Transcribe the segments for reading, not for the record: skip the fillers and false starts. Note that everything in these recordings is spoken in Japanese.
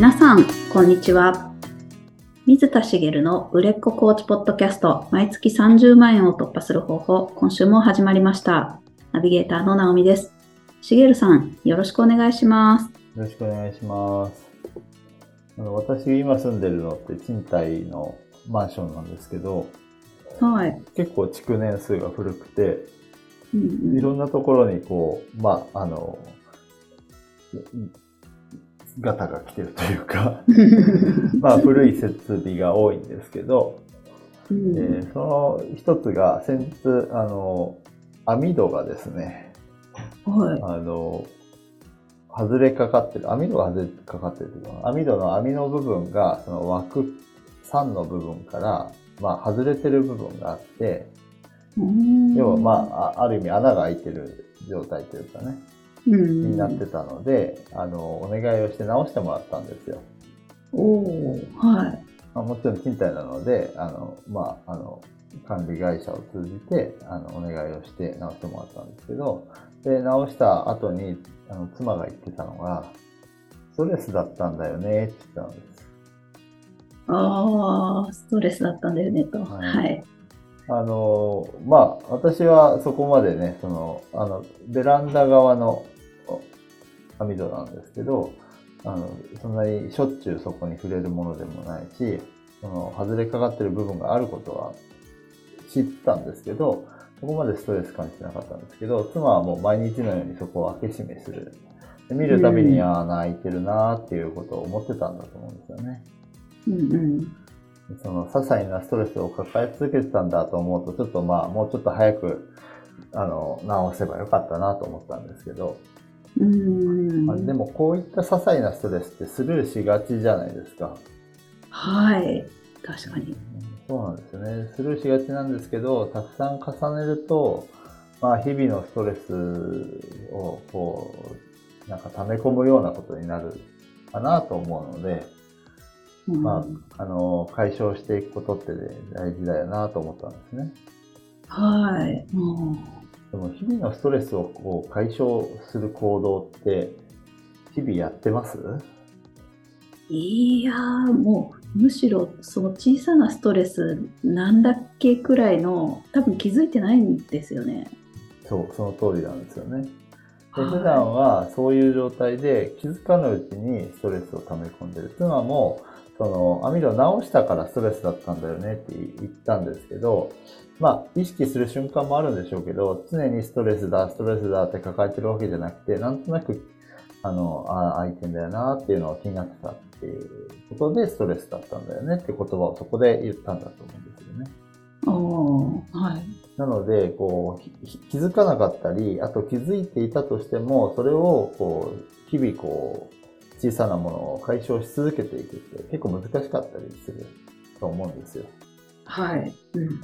皆さんこんにちは。水田茂の売れっ子コーチポッドキャスト、毎月30万円を突破する方法、今週も始まりました。ナビゲーターの直美です。茂さん、よろしくお願いします。よろしくお願いします。私今住んでるのって賃貸のマンションなんですけど、はい、結構築年数が古くて、うんうん、いろんなところにこう、ガタが来てるというか古い設備が多いんですけど、うんその一つが先日網戸がですね、はい、外れかかってる、網戸が外れかかってるというか、網の部分がその枠3の部分から、外れてる部分があって、要はある意味穴が開いてる状態というかね、になってたので、お願いをして直してもらったんですよ。はい。もちろん賃貸なので、管理会社を通じて、お願いをして直してもらったんですけど、で、直した後に、妻が言ってたのが、ストレスだったんだよね、って言ったんです。ストレスだったんだよね、と。はい。私はそこまでね、ベランダ側の網戸なんですけど、そんなにしょっちゅうそこに触れるものでもないし、外れかかってる部分があることは知ったんですけど、そこまでストレス感じてなかったんですけど、妻はもう毎日のようにそこを開け閉めする。で、見るたびに、ああ、開いてるなーっていうことを思ってたんだと思うんですよね。うんうん。些細なストレスを抱え続けてたんだと思うと、ちょっともうちょっと早く、直せばよかったなと思ったんですけど。でもこういった些細なストレスってスルーしがちじゃないですか。はい。確かに。そうなんですよね。スルーしがちなんですけど、たくさん重ねると、日々のストレスを、溜め込むようなことになるかなと思うので、解消していくことって、ね、大事だよなと思ったんですね。はい。でも日々のストレスをこう解消する行動って日々やってます？いやー、もうむしろその小さなストレスなんだっけくらいの、多分気づいてないんですよね。そう、その通りなんですよね。で、普段はそういう状態で気づかぬうちにストレスを溜め込んでる。妻も網戸直したからストレスだったんだよねって言ったんですけど、意識する瞬間もあるんでしょうけど、常にストレスだって抱えてるわけじゃなくて、なんとなく開いてんだよなっていうのを気になってたっていうことで、ストレスだったんだよねって言葉をそこで言ったんだと思うんですよね。はい。なので気づかなかったり、あと気づいていたとしても、それを日々小さなものを解消し続けていくって結構難しかったりすると思うんですよ。はい。うん、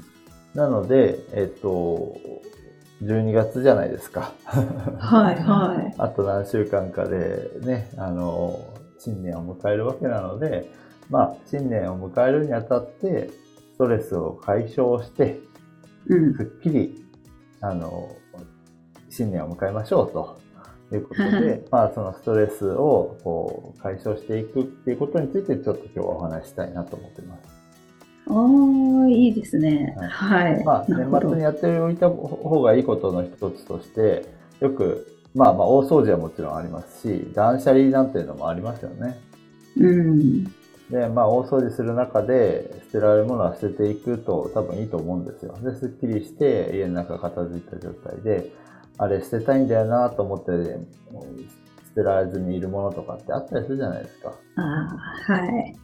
なので12月じゃないですか。はいはい。あと何週間かでね、新年を迎えるわけなので、新年を迎えるにあたってストレスを解消して、すっきり新年を迎えましょうということで、そのストレスを解消していくっていうことについて、ちょっと今日はお話したいなと思っています。いいですね。はい。年末にやっておいた方がいいことの一つとして、よく大掃除はもちろんありますし、断捨離なんていうのもありますよね。うん。で、大掃除する中で捨てられるものは捨てていくと多分いいと思うんですよ。で、すっきりして家の中片付いた状態で、あれ捨てたいんだよなと思って、捨てられずにいるものとかってあったりするじゃないですか。はい。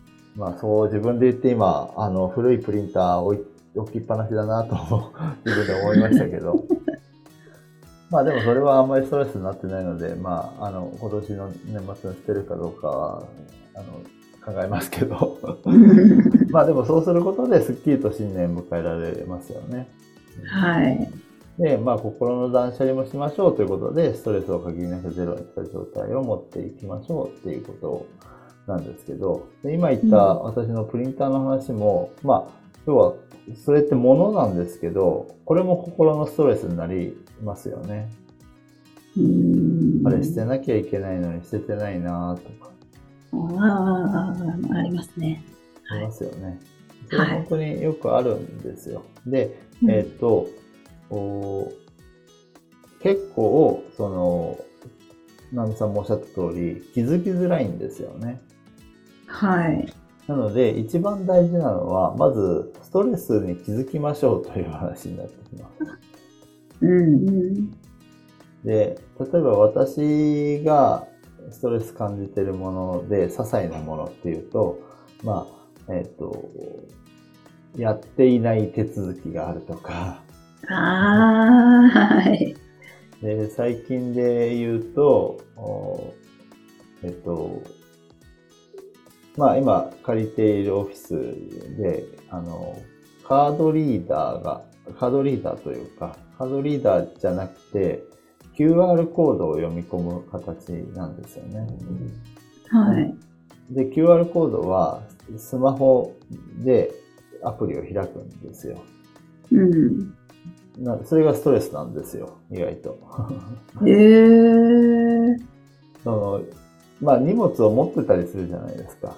そう自分で言って今、古いプリンター置きっぱなしだなと自分で思いましたけど。でもそれはあんまりストレスになってないので、今年の年末に捨てるかどうかは、考えますけどでもそうすることですっきりと新年迎えられますよね。はい。で、心の断捨離もしましょうということで、ストレスを限りなくゼロにした状態を持っていきましょうっていうことなんですけど、で、今言った私のプリンターの話も、要はそれって物なんですけど、これも心のストレスになりますよね。あれ捨てなきゃいけないのに捨ててないなとか、ありますね。ありますよね。それ本当によくあるんですよ。はい、で、結構そのナミさんもおっしゃった通り気づきづらいんですよね。はい。なので一番大事なのはまずストレスに気づきましょうという話になってきます。で、例えば私がストレス感じているもので些細なものっていうと、まあやっていない手続きがあるとか。はい。で最近で言うと、まあ今借りているオフィスでカードリーダーじゃなくて QR コードを読み込む形なんですよね。はい。で QR コードはスマホでアプリを開くんですよ。うん。それがストレスなんですよ、意外と。まあ荷物を持ってたりするじゃないですか。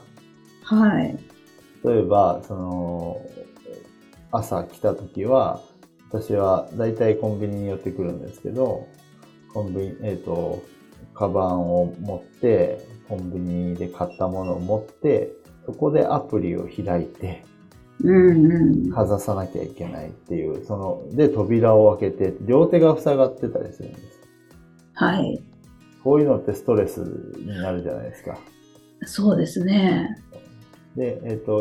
はい。例えば朝来た時は私はだいたいコンビニに寄ってくるんですけど、カバンを持ってコンビニで買ったものを持ってそこでアプリを開いて。かざさなきゃいけないっていうで扉を開けて両手が塞がってたりするんです。はい。こういうのってストレスになるじゃないですか。そうですね。で、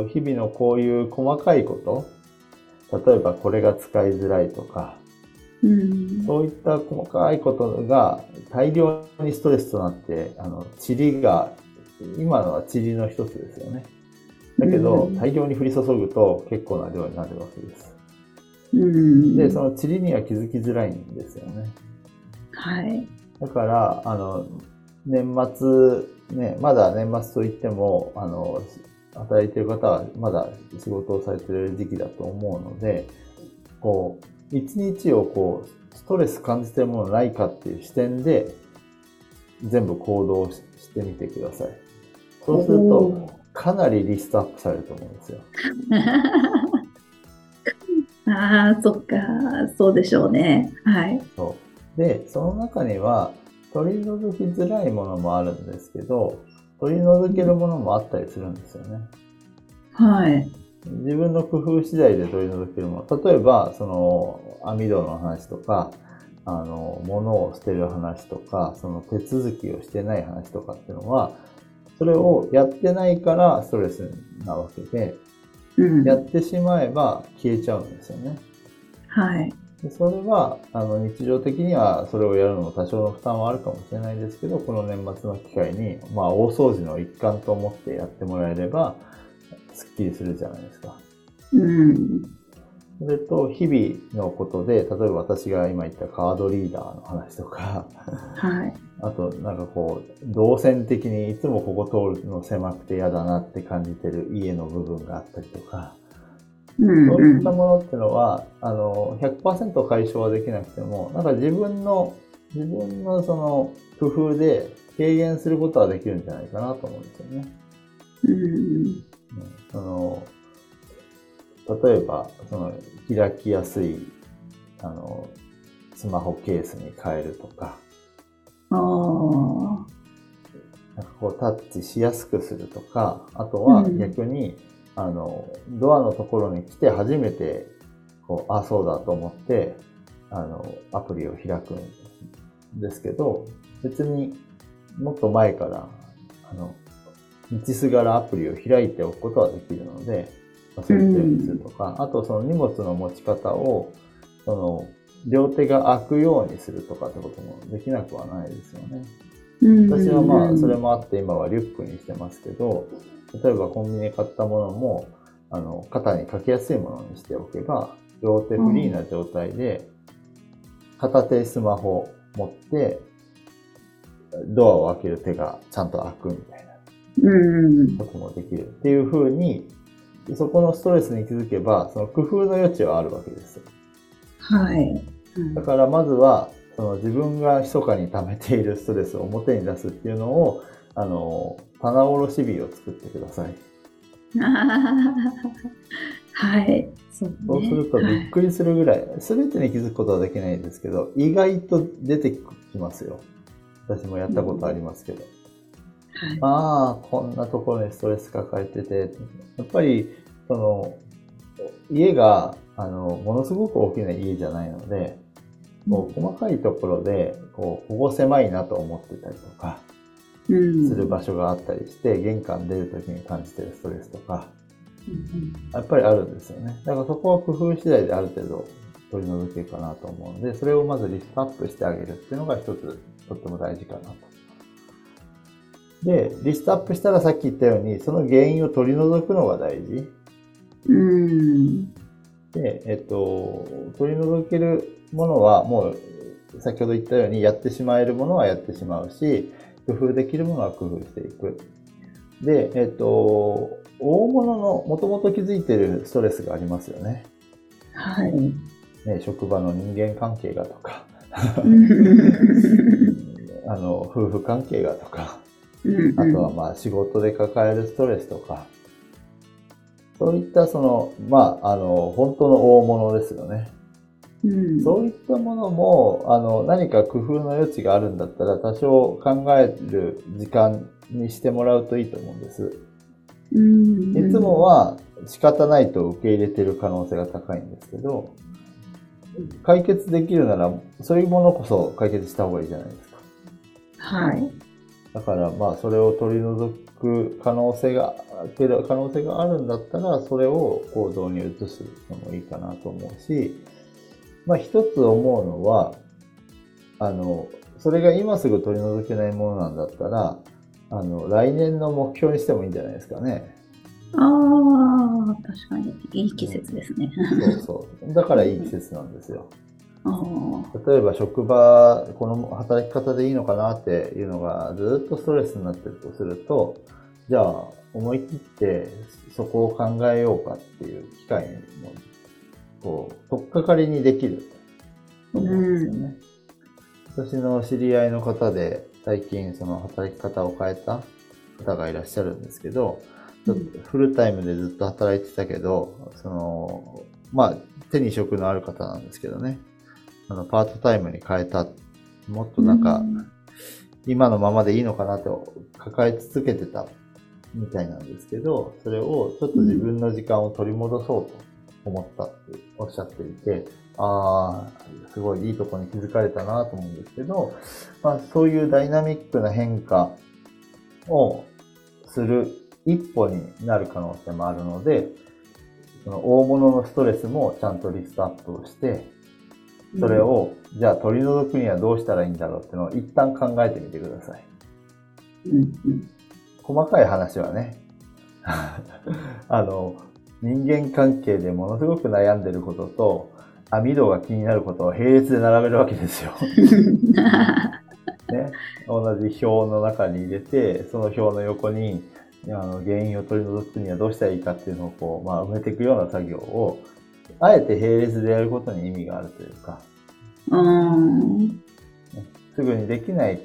日々のこういう細かいこと、例えばこれが使いづらいとか、そういった細かいことが大量にストレスとなって今のは塵の一つですよね。だけど、大量に降り注ぐと結構な量になるわけです。で、その塵には気づきづらいんですよね。はい。だから、年末、ね、まだ年末といっても、働いている方はまだ仕事をされている時期だと思うので、一日をストレス感じているものないかっていう視点で、全部行動してみてください。そうすると、かなりリストアップされると思うんですよ。ああ、そっか、そうでしょうね。はい。そう。で、その中には取り除きづらいものもあるんですけど、取り除けるものもあったりするんですよね。はい。自分の工夫次第で取り除けるもの、例えば網戸の話とか、物を捨てる話とか、手続きをしてない話とかっていうのは。それをやってないからストレスなわけで、やってしまえば消えちゃうんですよね。はい。でそれは日常的にはそれをやるのも多少の負担はあるかもしれないですけど、この年末の機会に、まあ、大掃除の一環と思ってやってもらえればすっきりするじゃないですか。それと日々のことで、例えば私が今言ったカードリーダーの話とか、はい、あと動線的にいつもここ通るの狭くて嫌だなって感じてる家の部分があったりとか、そういったものってのは100% 解消はできなくても、なんか自分の工夫で軽減することはできるんじゃないかなと思うんですよね。例えば開きやすいスマホケースに変えるとか、タッチしやすくするとか、あとは逆に、ドアのところに来て初めてそうだと思ってアプリを開くんですけど、別にもっと前から道すがらアプリを開いておくことはできるので。そういうようにするとか、あと荷物の持ち方を両手が開くようにするとかってこともできなくはないですよね。私はまあそれもあって今はリュックにしてますけど、例えばコンビニで買ったものも肩にかけやすいものにしておけば、両手フリーな状態で片手スマホ持ってドアを開ける手がちゃんと開くみたいなこともできるっていう風に、そこのストレスに気づけば、工夫の余地はあるわけです。はい。だからまずは、自分が密かに溜めているストレスを表に出すっていうのを、棚卸し日を作ってください。はい。そうね、そうするとびっくりするぐらい、全てに気づくことはできないですけど、意外と出てきますよ。私もやったことありますけど。はい、ああ、こんなところにストレス抱えてて、やっぱりその家がものすごく大きな家じゃないので、こう細かいところでここ狭いなと思ってたりとかする場所があったりして、玄関出るときに感じてるストレスとか、やっぱりあるんですよね。だからそこは工夫次第である程度取り除けるかなと思うので、それをまずリストアップしてあげるっていうのが一つとっても大事かなと。で、リストアップしたらさっき言ったように、その原因を取り除くのが大事。で、取り除けるものはもう先ほど言ったようにやってしまえるものはやってしまうし、工夫できるものは工夫していく。で、大物のもともと気づいているストレスがありますよね。はい。ね、職場の人間関係がとか、夫婦関係がとか、あとはまあ仕事で抱えるストレスとか、そういったその、まあ、本当の大物ですよね。そういったものも、何か工夫の余地があるんだったら、多少考える時間にしてもらうといいと思うんです。いつもは仕方ないと受け入れている可能性が高いんですけど、解決できるなら、そういうものこそ解決した方がいいじゃないですか。はい。だから、まあ、それを取り除く可能性があるんだったら、それを行動に移すのもいいかなと思うし、まあ、一つ思うのは、それが今すぐ取り除けないものなんだったら、来年の目標にしてもいいんじゃないですかね。ああ、確かに。いい季節ですね。そうそう。だからいい季節なんですよ。例えば職場、この働き方でいいのかなっていうのがずっとストレスになってるとすると、じゃあ思い切ってそこを考えようかっていう機会にも取っかかりにできると思うんですよね。私の知り合いの方で最近その働き方を変えた方がいらっしゃるんですけど、フルタイムでずっと働いてたけど、まあ手に職のある方なんですけどね、パートタイムに変えた、もっとなんか今のままでいいのかなと抱え続けてたみたいなんですけど、それをちょっと自分の時間を取り戻そうと思ったっておっしゃっていて、ああ、すごいいいとこに気づかれたなと思うんですけど、まあ、そういうダイナミックな変化をする一歩になる可能性もあるので、その大物のストレスもちゃんとリストアップをして、それをじゃあ取り除くにはどうしたらいいんだろうっていうのを一旦考えてみてください。細かい話はね、人間関係でものすごく悩んでることと網戸が気になることを並列で並べるわけですよ。ね、同じ表の中に入れて、その表の横に原因を取り除くにはどうしたらいいかっていうのをこう、まあ、埋めていくような作業をあえて並列でやることに意味があるというか、すぐにできない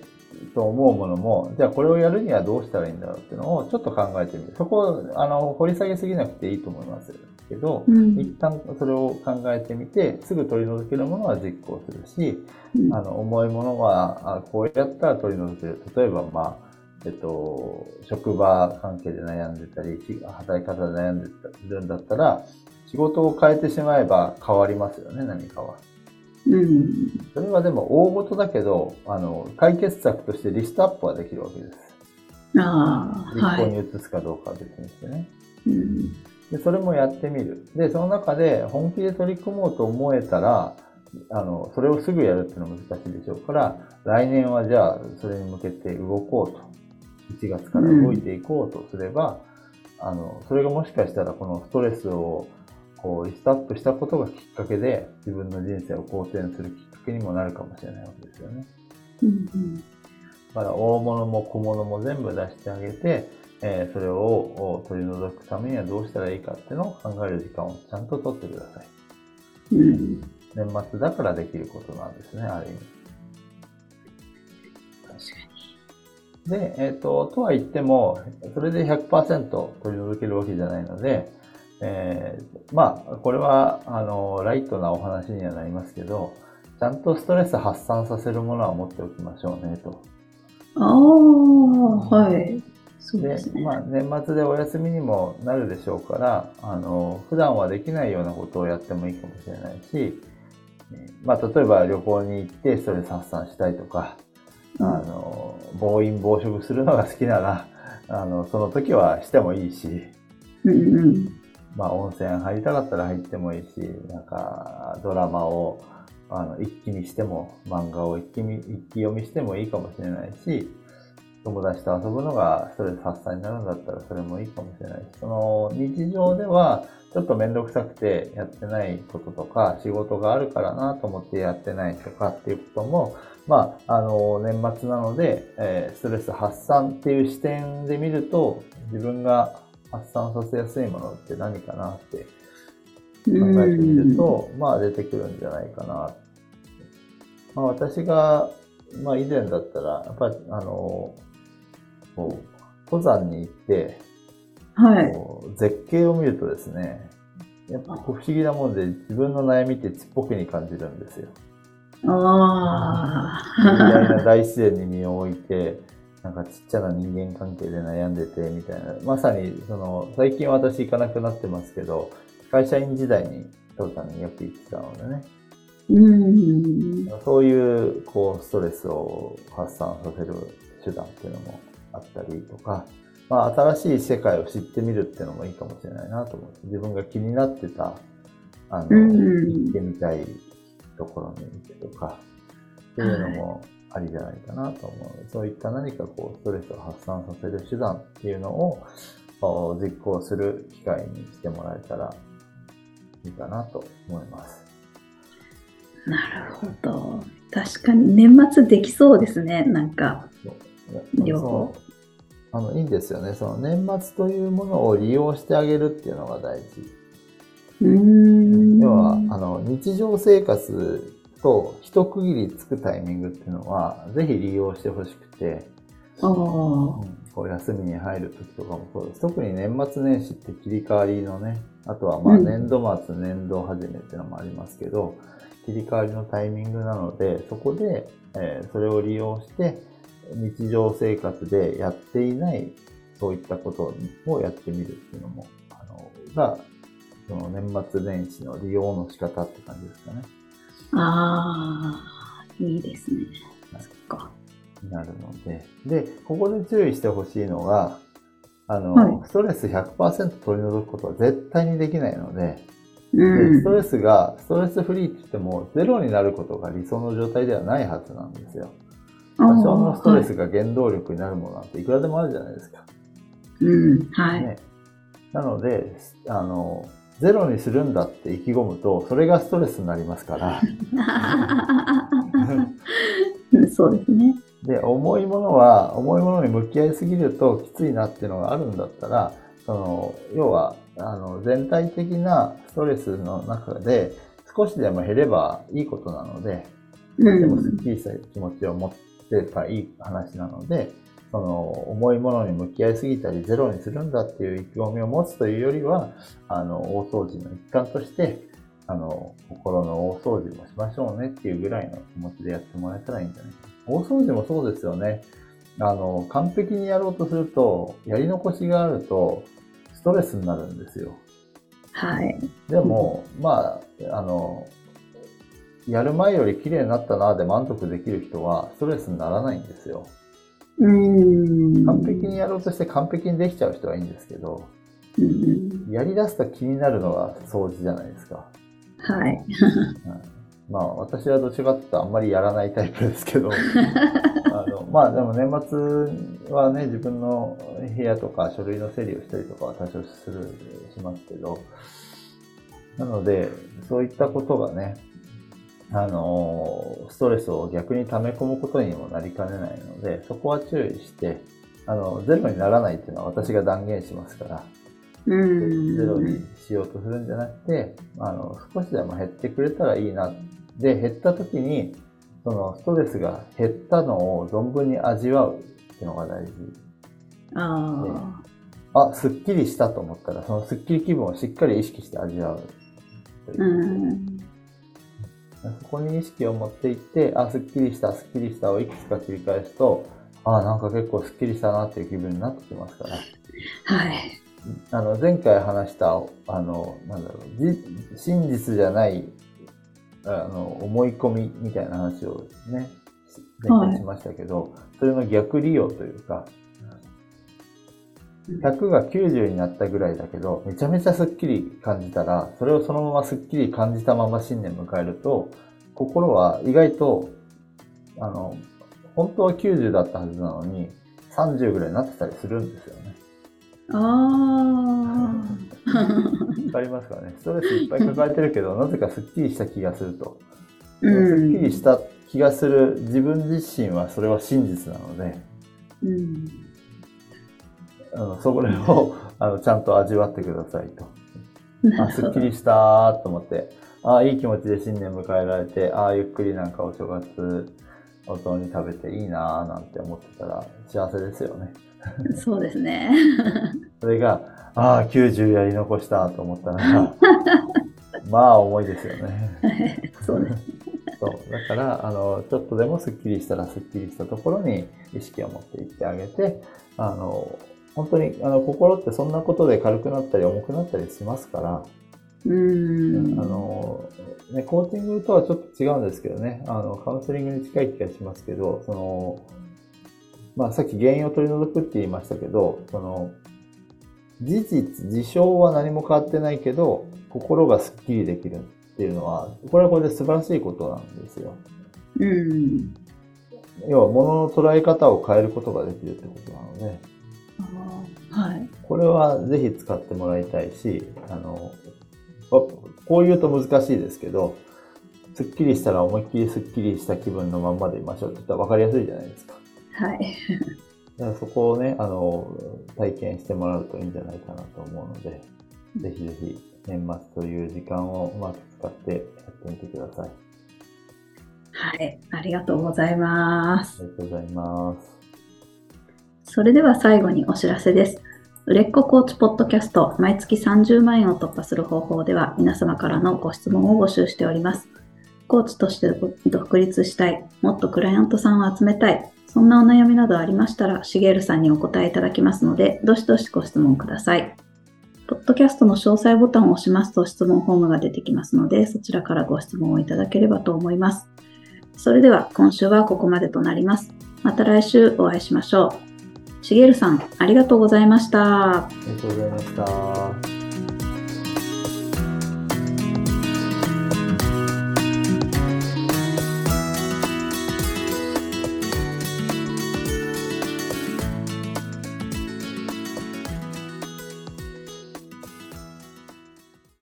と思うものも、じゃあこれをやるにはどうしたらいいんだろうっていうのをちょっと考えてみる。そこを掘り下げすぎなくていいと思いますけど、一旦それを考えてみて、すぐ取り除けるものは実行するし、重いものはこうやったら取り除ける。例えば、まあ職場関係で悩んでたり、働き方で悩んでるんだったら、仕事を変えてしまえば変わりますよね、何かは。それはでも大事だけど、解決策としてリストアップはできるわけです。実行に移すかどうかは別にしてね。で、それもやってみる。で、その中で本気で取り組もうと思えたら、それをすぐやるっていうのは難しいでしょうから、来年はじゃあそれに向けて動こうと、1月から動いていこうとすれば、それがもしかしたらこのストレスをこうリストアップしたことがきっかけで自分の人生を好転するきっかけにもなるかもしれないわけですよね。だから大物も小物も全部出してあげて、それを取り除くためにはどうしたらいいかっていうのを考える時間をちゃんと取ってください。年末だからできることなんですね、ある意味。確かで、とは言っても、それで 100% 取り除けるわけじゃないので、まあ、これは、ライトなお話にはなりますけど、ちゃんとストレス発散させるものは持っておきましょうね、と。ああ、はい。そうですね。で、まあ、年末でお休みにもなるでしょうから、普段はできないようなことをやってもいいかもしれないし、まあ、例えば旅行に行ってストレス発散したいとか、暴飲暴食するのが好きなら、その時はしてもいいし、うんうん、まあ、温泉入りたかったら入ってもいいし、なんか、ドラマを、一気にしても、漫画を一気読みしてもいいかもしれないし、友達と遊ぶのがストレス発散になるんだったらそれもいいかもしれないし、その日常ではちょっと面倒くさくてやってないこととか、仕事があるからなと思ってやってないとかっていうことも、まあ、年末なので、ストレス発散っていう視点で見ると、自分が発散させやすいものって何かなって考えてみると、まあ出てくるんじゃないかな。まあ、私が、まあ以前だったら、やっぱり登山に行って、はい、絶景を見るとですね、やっぱ不思議なもんで自分の悩みってちっぽけに感じるんですよ。ああ。偉大な大自然に身を置いて、なんかちっちゃな人間関係で悩んでてみたいな、まさにその最近私行かなくなってますけど、会社員時代に登山によく行ってたのでね。そういうこうストレスを発散させる手段っていうのもあったりとか、まあ、新しい世界を知ってみるっていうのもいいかもしれないなと思って、自分が気になってた行ってみたいところに行くとかっていうのもありじゃないかなと思うので、はい、そういった何かこうストレスを発散させる手段っていうのを実行する機会にしてもらえたらいいかなと思います。なるほど。確かに年末できそうですね。なんか両方いいんですよね。その年末というものを利用してあげるっていうのが大事。要は日常生活と一区切りつくタイミングっていうのはぜひ利用してほしくて、こう休みに入る時とかもそうです。特に年末年始って切り替わりのね、あとはまあ年度末、年度始めっていうのもありますけど、切り替わりのタイミングなので、そこで、それを利用して日常生活でやっていないそういったことをやってみるっていうのもその年末年始の利用の仕方って感じですかね。ああ、いいですね。そっか。なるので、ここで注意してほしいのが、はい、ストレス 100% 取り除くことは絶対にできないので。で、ストレスフリーって言ってもゼロになることが理想の状態ではないはずなんですよ。多少のストレスが原動力になるものなんていくらでもあるじゃないですか。ね、なのでゼロにするんだって意気込むと、それがストレスになりますから。そうですね。で、重いものに向き合いすぎるときついなっていうのがあるんだったら、要は全体的なストレスの中で少しでも減ればいいことなので、でもすっきりした気持ちを持ってればいい話なので、重いものに向き合いすぎたりゼロにするんだっていう意気込みを持つというよりは、大掃除の一環として心の大掃除もしましょうねっていうぐらいの気持ちでやってもらえたらいいんじゃないかな。大掃除もそうですよね。完璧にやろうとすると、やり残しがあるとストレスになるんですよ。はい。でも、まあ、やる前より綺麗になったなで満足できる人はストレスにならないんですよ。完璧にやろうとして完璧にできちゃう人はいいんですけど、やりだすと気になるのが掃除じゃないですか。はい。まあ、私はどっちかって言ったらあんまりやらないタイプですけど、まあでも年末はね、自分の部屋とか書類の整理をしたりとかは多少しますけど、なのでそういったことがね、ストレスを逆に溜め込むことにもなりかねないので、そこは注意して、ゼロにならないっていうのは私が断言しますから、ゼロにしようとするんじゃなくて、少しでも減ってくれたらいいな。で、減った時にそのストレスが減ったのを存分に味わうっていうのが大事。あ、すっきりしたと思ったら、そのすっきり気分をしっかり意識して味わう。うん、そこに意識を持っていって、あ、すっきりした、すっきりしたをいくつか繰り返すと、あ、なんか結構すっきりしたなっていう気分になってきますから。はい。前回話した、真実じゃない、思い込みみたいな話をね、前回しましたけど、はい、それの逆利用というか、100が90になったぐらいだけど、めちゃめちゃスッキリ感じたら、それをそのままスッキリ感じたまま新年迎えると、心は意外と、本当は90だったはずなのに、30ぐらいになってたりするんですよね。わかりますかね。ストレスいっぱい抱えてるけど、なぜかスッキリした気がすると。スッキリした気がする自分自身は、それは真実なので、それをちゃんと味わってくださいと。あ、すっきりしたーと思って、あ、いい気持ちで新年迎えられて、あ、ゆっくりなんかお正月お雑煮食べていいなーなんて思ってたら幸せですよね。そうですね。それが、あ、90やり残したと思ったら、まあ重いですよね。そうです。そうだからちょっとでもすっきりしたらすっきりしたところに意識を持っていってあげて、本当に心ってそんなことで軽くなったり重くなったりしますから、ね、コーチングとはちょっと違うんですけどね、カウンセリングに近い気がしますけど、さっき原因を取り除くって言いましたけど、事象は何も変わってないけど、心がすっきりできるっていうのは、これはこれで素晴らしいことなんですよ。要は物の捉え方を変えることができるってことなので、はい、これはぜひ使ってもらいたいし、こう言うと難しいですけど、すっきりしたら思いっきりすっきりした気分のまんまでいましょうって言ったら分かりやすいじゃないですか。はい。だからそこをね、体験してもらうといいんじゃないかなと思うので、ぜひぜひ年末という時間をうまく使ってやってみてください。はい、ありがとうございます。ありがとうございます。それでは最後にお知らせです。売れっ子コーチポッドキャスト、毎月30万円を突破する方法では、皆様からのご質問を募集しております。コーチとして独立したい、もっとクライアントさんを集めたい、そんなお悩みなどありましたら、しげるさんにお答えいただきますので、どしどしご質問ください。ポッドキャストの詳細ボタンを押しますと質問フォームが出てきますので、そちらからご質問をいただければと思います。それでは今週はここまでとなります。また来週お会いしましょう。しげるさん、ありがとうございました。ありがとうございました。